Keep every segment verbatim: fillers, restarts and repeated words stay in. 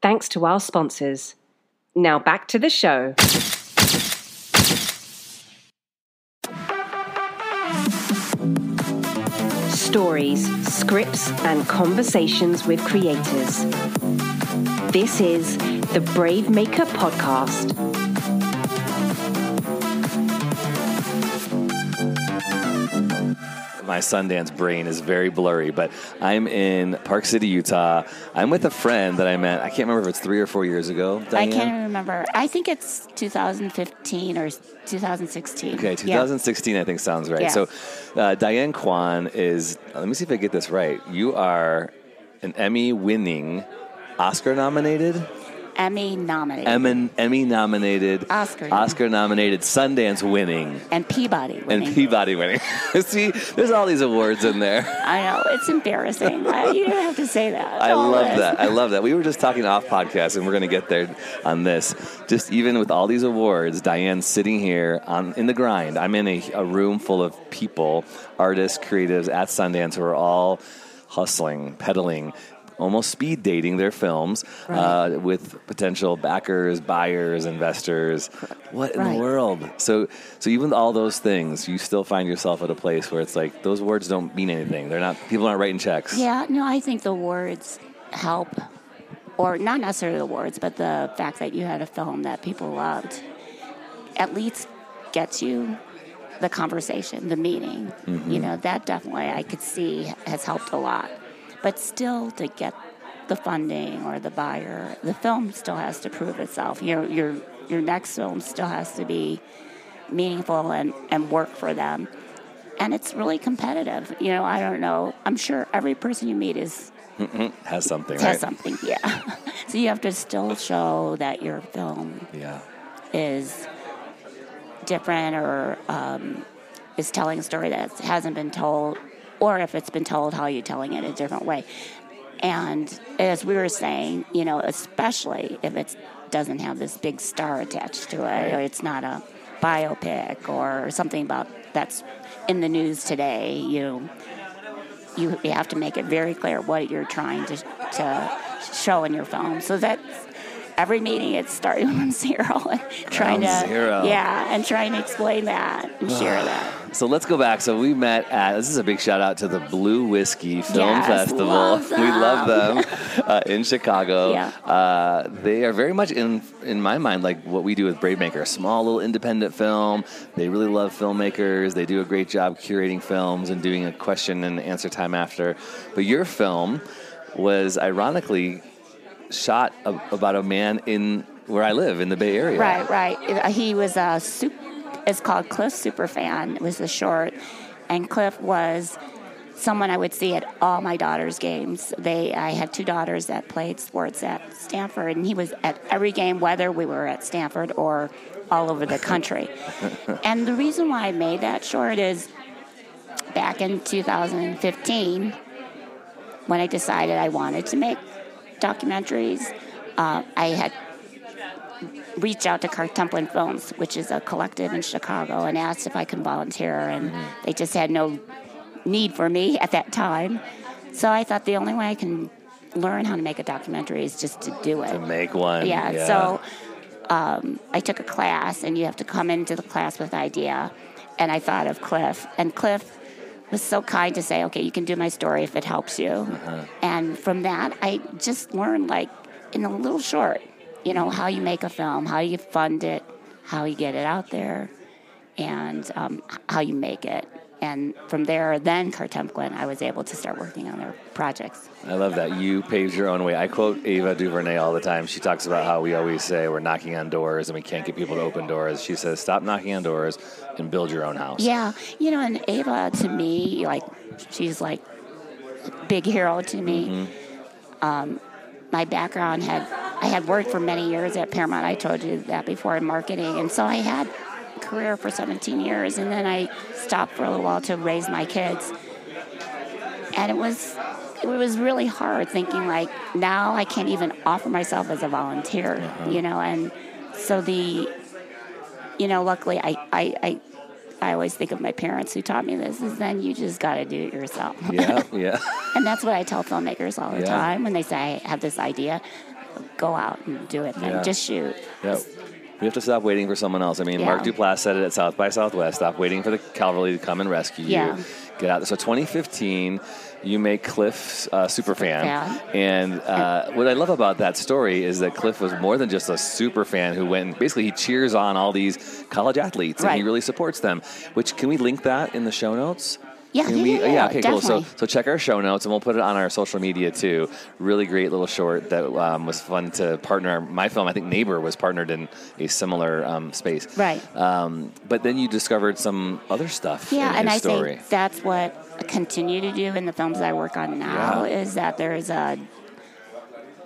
Thanks to our sponsors. Now back to the show. Stories, scripts, and conversations with creators. This is the BraveMaker podcast. My Sundance brain is very blurry, but I'm in Park City, Utah. I'm with a friend that I met, I can't remember if it's three or four years ago. Diane? I can't remember. I think it's two thousand fifteen or two thousand sixteen. Okay, two thousand sixteen, yeah. I think sounds right. Yeah. So uh, Diane Quon is, let me see if I get this right. You are an Emmy-winning, Oscar-nominated? Emmy-nominated. Emmy, Emmy-nominated. Oscar. Oscar-nominated, Sundance-winning. And Peabody-winning. And Peabody-winning. See, there's all these awards in there. I know. It's embarrassing. I, you don't have to say that. I all love this. that. I love that. We were just talking off podcast, and we're going to get there on this. Just even with all these awards, Diane's sitting here on in the grind. I'm in a, a room full of people, artists, creatives at Sundance who are all hustling, peddling, almost speed dating their films, right, uh, with potential backers, buyers, investors. What in right. the world? So so even all those things, you still find yourself at a place where it's like, those words don't mean anything. They're not, people aren't writing checks. Yeah, no, I think the words help, or not necessarily the words, but the fact that you had a film that people loved at least gets you the conversation, the meaning. Mm-hmm. You know, that definitely I could see has helped a lot. But still, to get the funding or the buyer, the film still has to prove itself. Your your your next film still has to be meaningful and, and work for them. And it's really competitive. You know, I don't know. I'm sure every person you meet is mm-hmm. has something. Has right? something, yeah. So you have to still show that your film yeah. is different or um, is telling a story that hasn't been told. Or if it's been told, how are you telling it a different way? And as we were saying, you know, especially if it doesn't have this big star attached to it, right, or it's not a biopic or something about that's in the news today, you you have to make it very clear what you're trying to to show in your film. So that every meeting, it's starting from zero and trying Round to zero. yeah, and trying to explain that and share that. So let's go back. So we met at, this is a big shout out to the Blue Whiskey Film yes, Festival. Love them. We love them uh, in Chicago. Yeah. Uh, they are very much in in my mind like what we do with BraveMaker, a small little independent film. They really love filmmakers. They do a great job curating films and doing a question and answer time after. But your film was ironically shot a, about a man in where I live in the Bay Area. Right, right. He was a super. It's called Cliff Superfan. It was a short. And Cliff was someone I would see at all my daughters' games. They, I had two daughters that played sports at Stanford, and he was at every game, whether we were at Stanford or all over the country. And the reason why I made that short is back in two thousand fifteen, when I decided I wanted to make documentaries, uh, I had reached out to Kartemquin Films, which is a collective in Chicago, and asked if I could volunteer, and mm-hmm. they just had no need for me at that time. So I thought the only way I can learn how to make a documentary is just to do it. To make one. Yeah, yeah. So um, I took a class, and you have to come into the class with an idea, and I thought of Cliff. And Cliff was so kind to say, okay, you can do my story if it helps you. Uh-huh. And from that, I just learned, like, in a little short, you know, how you make a film, how you fund it, how you get it out there, and um, how you make it. And from there, then Kartemquin, I was able to start working on their projects. I love that. You paved your own way. I quote Ava DuVernay all the time. She talks about how we always say we're knocking on doors and we can't get people to open doors. She says, stop knocking on doors and build your own house. Yeah. You know, and Ava, to me, like, she's like a big hero to me. Mm-hmm. Um, my background had I had worked for many years at Paramount. I told you that before, in marketing. And so I had a career for seventeen years, and then I stopped for a little while to raise my kids. And it was it was really hard thinking, like, now I can't even offer myself as a volunteer, uh-huh. you know. And so the, you know, luckily I, I, I I always think of my parents who taught me this, is then you just got to do it yourself. Yeah, yeah. And that's what I tell filmmakers all the yeah. time when they say, I have this idea, go out and do it, then yeah. just shoot. Yeah. We have to stop waiting for someone else. I mean, yeah. Mark Duplass said it at South by Southwest, stop waiting for the cavalry to come and rescue yeah. you. Get out there. So twenty fifteen, you make Cliff's uh, superfan. Yeah. And uh, what I love about that story is that Cliff was more than just a superfan who went and basically he cheers on all these college athletes right. and he really supports them. Which, can we link that in the show notes? Yeah, yeah, we, yeah, yeah, okay, definitely. Cool. So, so check our show notes, and we'll put it on our social media too. Really great little short that um, was fun to partner. My film, I think Neighbor, was partnered in a similar um, space. Right. Um, but then you discovered some other stuff. Yeah, in and I story. Think that's what I continue to do in the films that I work on now. Yeah. Is that there's a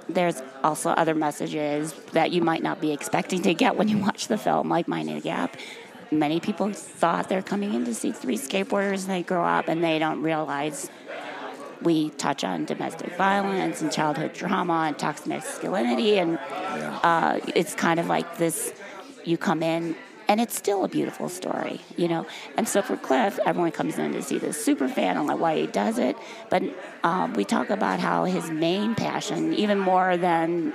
there's also other messages that you might not be expecting to get when you watch the film, like Minding the Gap. Many people thought they're coming in to see three skateboarders, and they grow up and they don't realize we touch on domestic violence and childhood trauma and toxic masculinity. And yeah. uh, it's kind of like this, you come in, and it's still a beautiful story, you know. And so for Cliff, everyone comes in to see this super fan and like why he does it. But um, we talk about how his main passion, even more than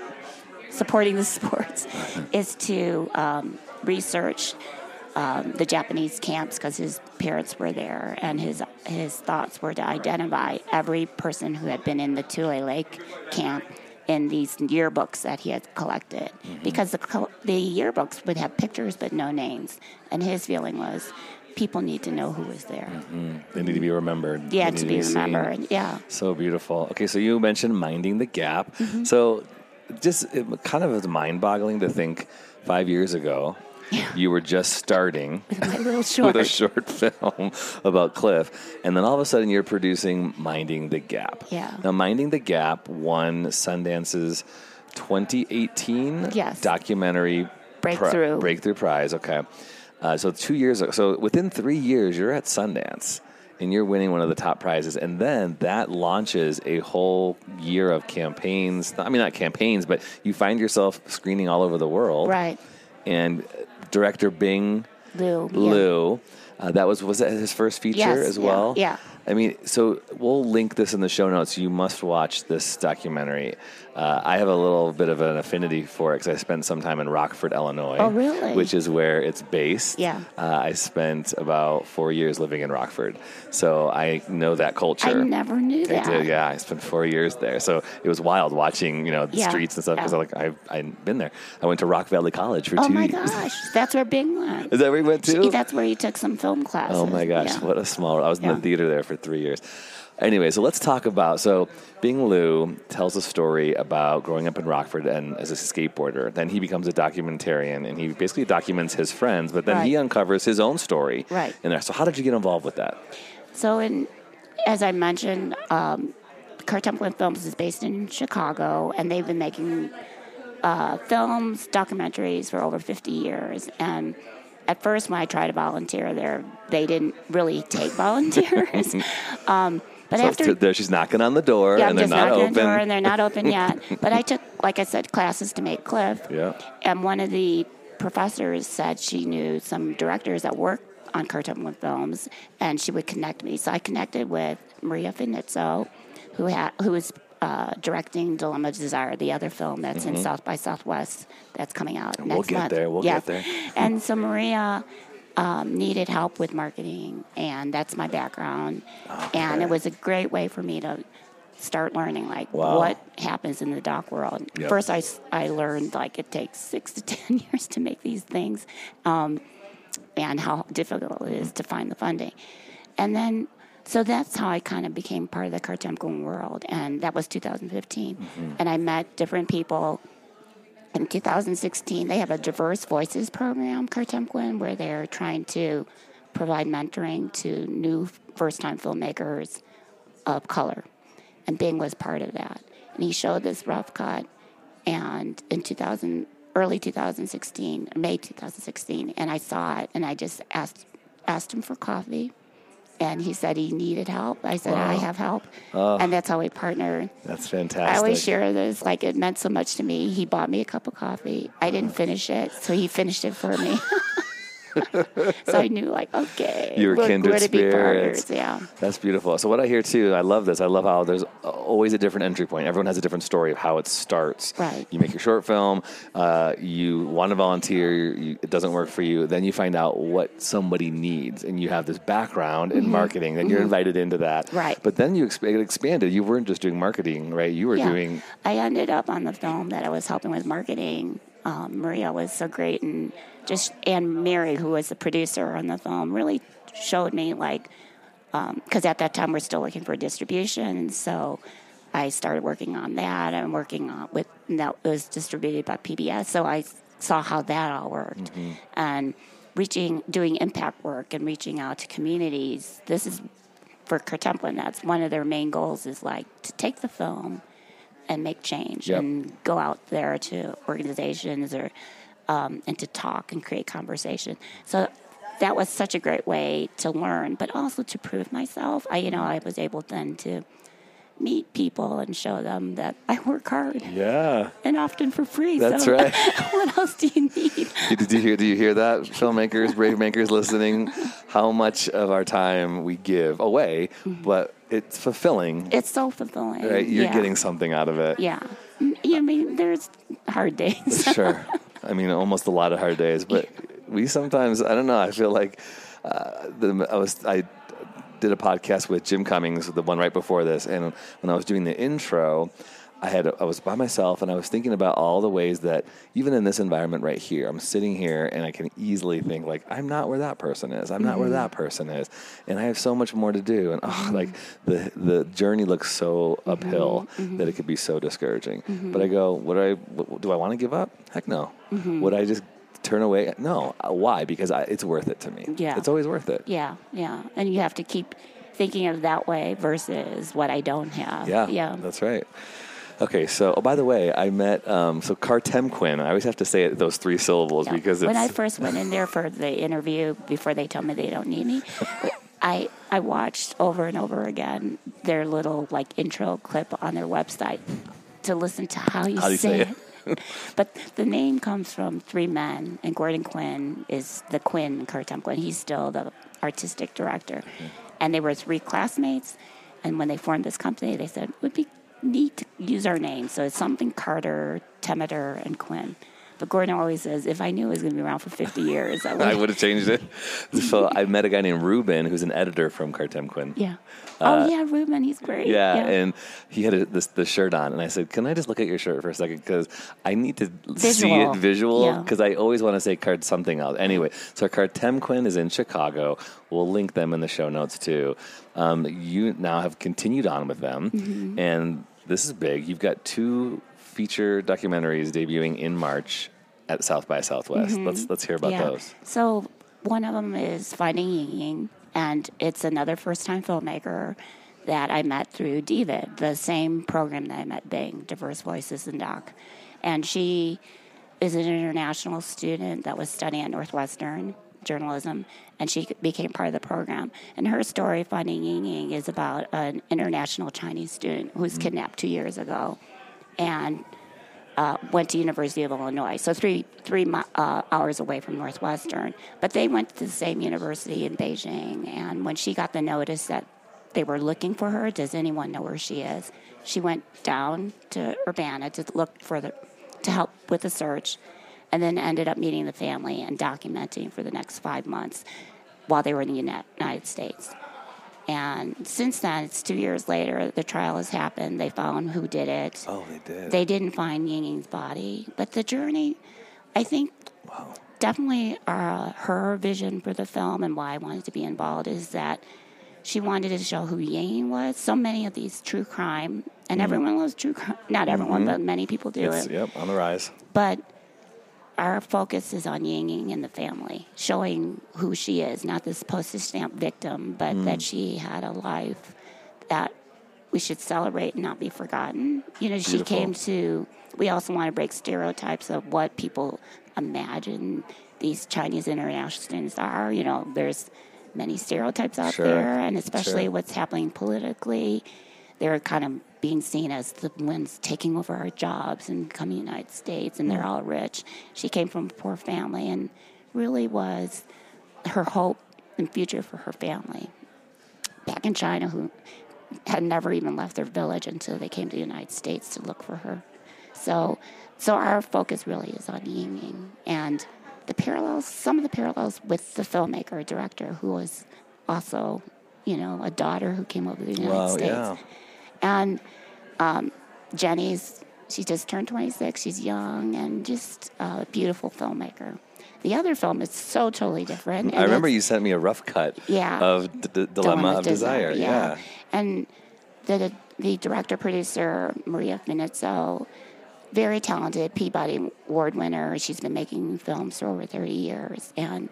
supporting the sports, is to um, research Um, the Japanese camps, because his parents were there, and his his thoughts were to identify every person who had been in the Tule Lake camp in these yearbooks that he had collected, mm-hmm. because the the yearbooks would have pictures but no names, and his feeling was, people need to know who was there. Mm-hmm. They need to be remembered. Yeah, to be, be remembered. Seen. Yeah. So beautiful. Okay, so you mentioned Minding the Gap. Mm-hmm. So just it kind of is mind-boggling to think five years ago. Yeah. You were just starting with, with a short film about Cliff, and then all of a sudden you're producing Minding the Gap. Yeah. Now, Minding the Gap won Sundance's twenty eighteen yes. documentary Breakthrough Pri- Breakthrough Prize. Okay. Uh, so two years ago, so within three years, you're at Sundance, and you're winning one of the top prizes. And then that launches a whole year of campaigns. I mean, not campaigns, but you find yourself screening all over the world. Right. And director Bing Liu, Liu. Yeah. Uh, that was was that his first feature yes, as well? Yeah, yeah. I mean, so we'll link this in the show notes. You must watch this documentary. Uh, I have a little bit of an affinity for it because I spent some time in Rockford, Illinois. Oh, really? Which is where it's based. Yeah. Uh, I spent about four years living in Rockford, so I know that culture. I never knew that. I did, yeah. I spent four years there, so it was wild watching, you know, the yeah. streets and stuff because yeah. I like I've I'd been there. I went to Rock Valley College for oh two years. Oh my gosh, that's where Bing went. Is that where he went to? That's where he took some film classes. Oh my gosh, yeah. what a small! I was yeah. in the theater there for three years. Anyway, so let's talk about, so Bing Liu tells a story about growing up in Rockford and as a skateboarder. Then he becomes a documentarian, and he basically documents his friends, but then right. he uncovers his own story. Right. In there. So how did you get involved with that? So in, as I mentioned, um, Kartemquin Films is based in Chicago, and they've been making uh, films, documentaries for over fifty years, and at first when I tried to volunteer there, they didn't really take volunteers. um But so after there, she's knocking on the door, yeah, and they're not open. The door and they're not open yet. But I took, like I said, classes to make Cliff. Yeah. And one of the professors said she knew some directors that work on Kartemquin Films, and she would connect me. So I connected with Maria Finitzo, who ha- who is uh, directing Dilemma of Desire, the other film that's mm-hmm. in South by Southwest that's coming out and next month. We'll get month. there. We'll yeah. get there. And so Maria Um, needed help with marketing, and that's my background. Oh, and it was a great way for me to start learning, like, wow. what happens in the doc world. Yep. First, I, I learned, like, it takes six to ten years to make these things, um, and how difficult it is to find the funding. And then, so that's how I kind of became part of the Kartemquin world, and that was two thousand fifteen. Mm-hmm. And I met different people. In two thousand sixteen, they have a Diverse Voices program, Kartemquin, where they're trying to provide mentoring to new first-time filmmakers of color. And Bing was part of that. And he showed this rough cut, And in two thousand, early twenty sixteen, May twenty sixteen, and I saw it, and I just asked asked him for coffee. And he said he needed help. I said, wow. I have help. Oh, and that's how we partnered. That's fantastic. I always share this. Like, it meant so much to me. He bought me a cup of coffee. I didn't finish it, so he finished it for me. So I knew, like, okay. You were kindred we're spirits. Be yeah. That's beautiful. So what I hear, too, I love this. I love how there's always a different entry point. Everyone has a different story of how it starts. Right. You make your short film. Uh, you want to volunteer. You, it doesn't work for you. Then you find out what somebody needs, and you have this background in mm-hmm. marketing. Then mm-hmm. you're invited into that. Right. But then you ex- it expanded. You weren't just doing marketing, right? You were yeah. doing... I ended up on the film that I was helping with marketing. Um, Maria was so great, and just and Mary, who was the producer on the film, really showed me, like, because um, at that time we're still looking for distribution. So I started working on that. I'm working on with that was distributed by P B S. So I saw how that all worked, mm-hmm. and reaching, doing impact work and reaching out to communities. This is for Kartemquin. That's one of their main goals, is like to take the film and make change, yep. and go out there to organizations or um, and to talk and create conversation. So that was such a great way to learn, but also to prove myself. I, you know, I was able then to meet people and show them that I work hard. Yeah, and often for free. That's so right. What else do you need? Did you hear? Do you hear that, filmmakers, brave makers listening? How much of our time we give away, mm-hmm. but it's fulfilling. It's so fulfilling. Right? You're yeah. getting something out of it. Yeah. I mean, there's hard days. Sure. I mean, almost a lot of hard days. But we sometimes, I don't know, I feel like uh, the, I was, I did a podcast with Jim Cummings, the one right before this. And when I was doing the intro, I had I was by myself, and I was thinking about all the ways that, even in this environment right here, I'm sitting here, and I can easily think, like, I'm not where that person is. I'm mm-hmm. not where that person is. And I have so much more to do. And, oh, mm-hmm. like, the the journey looks so uphill mm-hmm. that it could be so discouraging. Mm-hmm. But I go, what I, what, do I want to give up? Heck no. Mm-hmm. Would I just turn away? No. Why? Because I, it's worth it to me. Yeah. It's always worth it. Yeah, yeah. And you have to keep thinking of that way versus what I don't have. Yeah, yeah. That's right. Okay, so, oh, by the way, I met, um, so Kartemquin, I always have to say it, those three syllables, yeah. because it's... When I first went in there for the interview, before they tell me they don't need me, I I watched over and over again their little, like, intro clip on their website to listen to how you, how do you say, say it. it. But the name comes from three men, and Gordon Quinn is the Quinn, Kartemquin. He's still the artistic director. Okay. And they were three classmates, and when they formed this company, they said, it would be need to use our name. So it's something Carter, Temeter, and Quinn. But Gordon always says, if I knew it was going to be around for fifty years, I would I would have changed it. So I met a guy named Ruben, who's an editor from Kartemquin. Yeah. Uh, oh, yeah, Ruben. He's great. Yeah, yeah. And he had a, this, the shirt on. And I said, can I just look at your shirt for a second? Because I need to visual. see it visual. Because yeah. I always want to say card something else. Anyway, so Kartemquin is in Chicago. We'll link them in the show notes, too. Um, you now have continued on with them. Mm-hmm. And this is big. You've got two feature documentaries debuting in March at South by Southwest. Mm-hmm. Let's let's hear about yeah. those. So one of them is Finding Yingying, and it's another first-time filmmaker that I met through D V I D, the same program that I met Bing, Diverse Voices and Doc. And she is an international student that was studying at Northwestern journalism, and she became part of the program. And her story, Finding Yingying, is about an international Chinese student who was mm-hmm. kidnapped two years ago. And uh, went to University of Illinois, so three three uh, hours away from Northwestern. But they went to the same university in Beijing. And when she got the notice that they were looking for her, does anyone know where she is? She went down to Urbana to look for the, to help with the search, and then ended up meeting the family and documenting for the next five months while they were in the United States. And since then, it's two years later, the trial has happened. They found who did it. Oh, they did. They didn't find Yingying's body. But the journey, I think, wow. definitely uh, her vision for the film and why I wanted to be involved is that she wanted to show who Yingying was. So many of these true crime, and mm-hmm. everyone loves true crime. Not everyone, mm-hmm. but many people do it's, it. Yep, on the rise. But our focus is on Yingying and the family, showing who she is, not this postage stamp victim, but mm. that she had a life that we should celebrate and not be forgotten. You know, Beautiful. She came to, we also want to break stereotypes of what people imagine these Chinese international students are. You know, there's many stereotypes out sure. there, and especially sure. what's happening politically. They're kind of being seen as the ones taking over our jobs and coming to the United States, and they're all rich. She came from a poor family, and really was her hope and future for her family back in China, who had never even left their village until they came to the United States to look for her. So so our focus really is on Yingying. And the parallels, some of the parallels with the filmmaker, director, who was also, you know, a daughter who came over to the United wow, States. Yeah. And um, Jenny's, she just turned twenty-six, she's young, and just a beautiful filmmaker. The other film is so totally different. I remember you sent me a rough cut yeah, of D- D- Dilemma of Desire. Desire yeah. yeah. And the the director-producer, Maria Finitzo, very talented, Peabody Award winner. She's been making films for over thirty years. And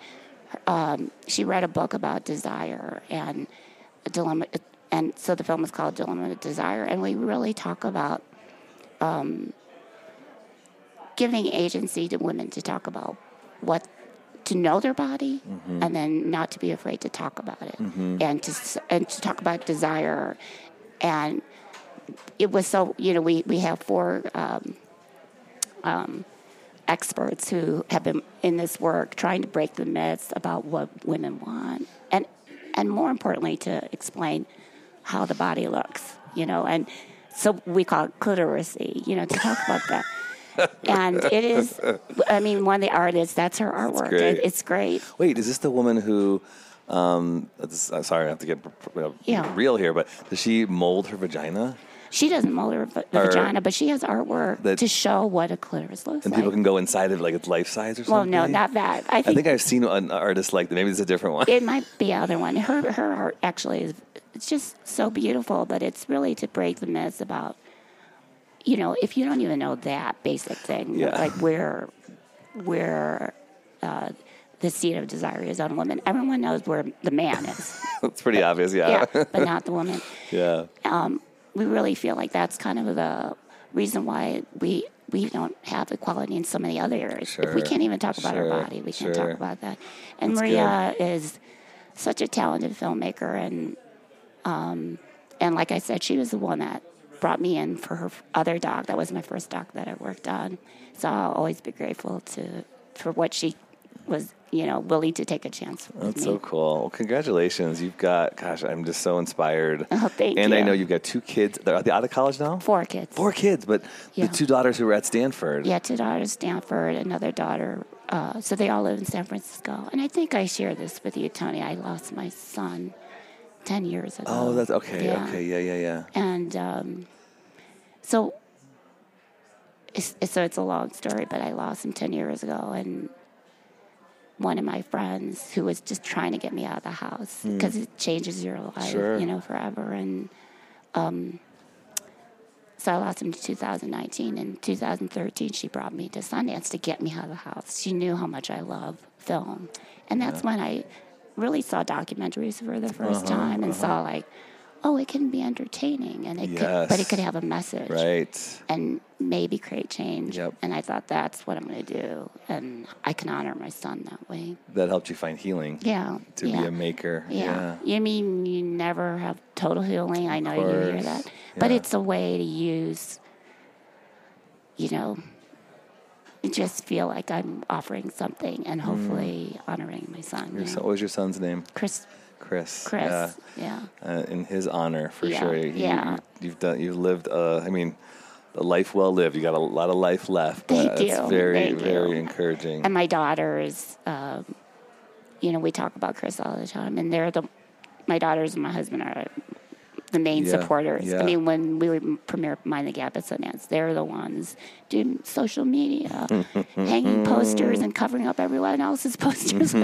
um, she read a book about desire and dilemma. And so the film is called Dilemma of Desire. And we really talk about... Um, giving agency to women to talk about what, to know their body, mm-hmm. and then not to be afraid to talk about it, mm-hmm. and to and to talk about desire. And it was so, you know, we, we have four um, um, experts who have been in this work trying to break the myths about what women want, and and more importantly, to explain how the body looks, you know, and so we call it cliteracy, you know, to talk about that. And it is, I mean, one of the artists, that's her artwork. That's great. It, it's great. Wait, is this the woman who, um, this, I'm sorry, I have to get uh, yeah. real here, but does she mold her vagina? She doesn't mold her v- vagina, but she has artwork that, to show what a clitoris looks and like. And people can go inside of, like, it's life size or something? Well, no, not that. I think, I think I've seen an artist like that. Maybe it's a different one. It might be another one. Her, her art actually is it's just so beautiful, but it's really to break the myths about, you know, if you don't even know that basic thing, yeah. like where where uh, the seat of desire is on women, everyone knows where the man is. It's pretty but, obvious, yeah. yeah. But not the woman. Yeah. Um, we really feel like that's kind of the reason why we we don't have equality in so many other areas. Sure. If we can't even talk about sure. our body, we can't sure. talk about that. And that's Maria good. Is such a talented filmmaker, and um, and like I said, she was the one that brought me in for her other doc. That was my first doc that I worked on. So I'll always be grateful to for what she was, you know, willing to take a chance with That's me. So cool. Well, congratulations. You've got, gosh, I'm just so inspired. Oh, thank and you. And I know you've got two kids. Are they out of college now? Four kids. Four kids, but yeah. the two daughters who were at Stanford. Yeah, two daughters, Stanford, another daughter. Uh, so they all live in San Francisco. And I think I share this with you, Tony. I lost my son ten years ago. Oh, that's okay. Yeah. Okay. Yeah, yeah, yeah. And um, so it's, so it's a long story, but I lost him ten years ago. And one of my friends who was just trying to get me out of the house because mm. it changes your life, sure. you know, forever. And um, so I lost him in two thousand nineteen. In two thousand thirteen, she brought me to Sundance to get me out of the house. She knew how much I love film. And that's yeah. when I really saw documentaries for the first uh-huh, time and uh-huh. saw like, oh, it can be entertaining, and it yes. could, but it could have a message, right? And maybe create change. Yep. And I thought that's what I'm going to do, and I can honor my son that way. That helped you find healing, yeah, to yeah. be a maker. Yeah. yeah, you mean you never have total healing? I know you hear that, yeah. but it's a way to use, you know. Just feel like I'm offering something and hopefully mm. honoring my son. Your son. What was your son's name? Chris. Chris. Chris. Yeah. yeah. Uh, in his honor, for yeah. sure. You, yeah. You, you've done. You've lived. Uh, I mean, a life well lived. You got a lot of life left. Thank uh, you. It's very, Thank very you. encouraging. And my daughters, um, you know, we talk about Chris all the time, and they're the. My daughters and my husband are the main yeah, supporters. Yeah. I mean, when we would premiere Mind the Gap at Sundance, they're the ones doing social media, hanging posters and covering up everyone else's posters.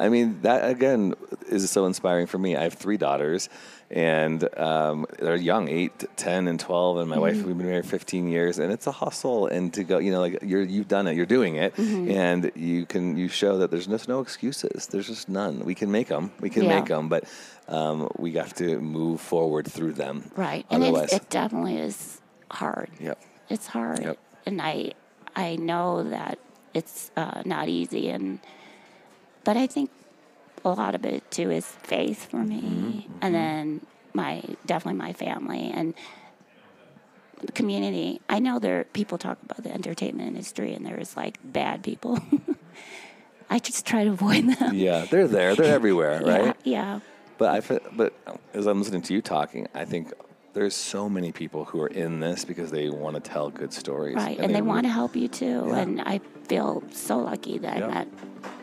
I mean, that, again, is so inspiring for me. I have three daughters, and um, they're young, eight, ten, and twelve, and my mm-hmm. wife, we've been married fifteen years, and it's a hustle, and to go, you know, like, you're, you've done it, you're doing it, mm-hmm. and you can, you show that there's just no excuses. There's just none. We can make them. We can yeah. make them, but um, we have to move forward through them. Right. Otherwise, and it, it definitely is hard. Yep. It's hard. Yep. And I, I know that it's uh, not easy, and but I think a lot of it too is faith for me, mm-hmm. and then my definitely my family and the community. I know there people talk about the entertainment industry, and there's like bad people. I just try to avoid them. Yeah, they're there. They're everywhere, right? Yeah, yeah. But I feel, but as I'm listening to you talking, I think there's so many people who are in this because they want to tell good stories. Right, and, and they, they want to help you too. Yeah. And I feel so lucky that yeah. I met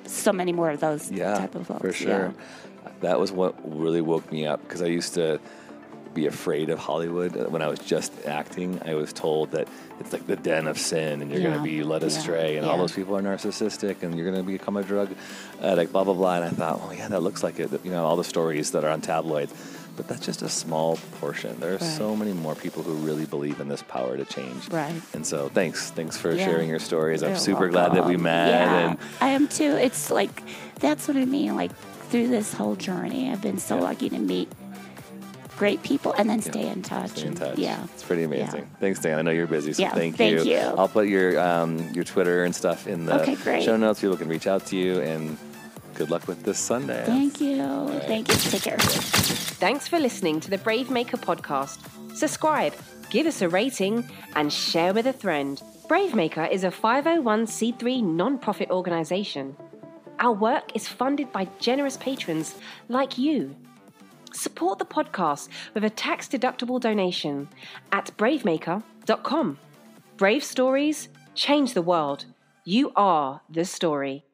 so many more of those yeah, type of folks. For sure. Yeah. That was what really woke me up, because I used to be afraid of Hollywood. When I was just acting, I was told that it's like the den of sin, and you're yeah. going to be led astray, yeah. and yeah. all those people are narcissistic, and you're going to become a drug addict, blah, blah, blah. And I thought, well, yeah, that looks like it. You know, all the stories that are on tabloids. But that's just a small portion. There are right. so many more people who really believe in this power to change. Right. And so thanks. Thanks for yeah. sharing your stories. You're I'm super welcome. Glad that we met. Yeah, and I am too. It's like, that's what I mean. Like, through this whole journey, I've been so yeah. lucky to meet great people and then yeah. stay in touch. Stay in touch. And, yeah. It's pretty amazing. Yeah. Thanks, Dan. I know you're busy, so yeah, thank, thank you. you. I'll put your um, your Twitter and stuff in the okay, show notes. People can reach out to you, and good luck with this Sunday. Thank you. Right. Thank you. Take care. Thanks for listening to the BraveMaker podcast. Subscribe, give us a rating, and share with a friend. BraveMaker is a five oh one c three non-profit organization. Our work is funded by generous patrons like you. Support the podcast with a tax-deductible donation at brave maker dot com. Brave stories change the world. You are the story.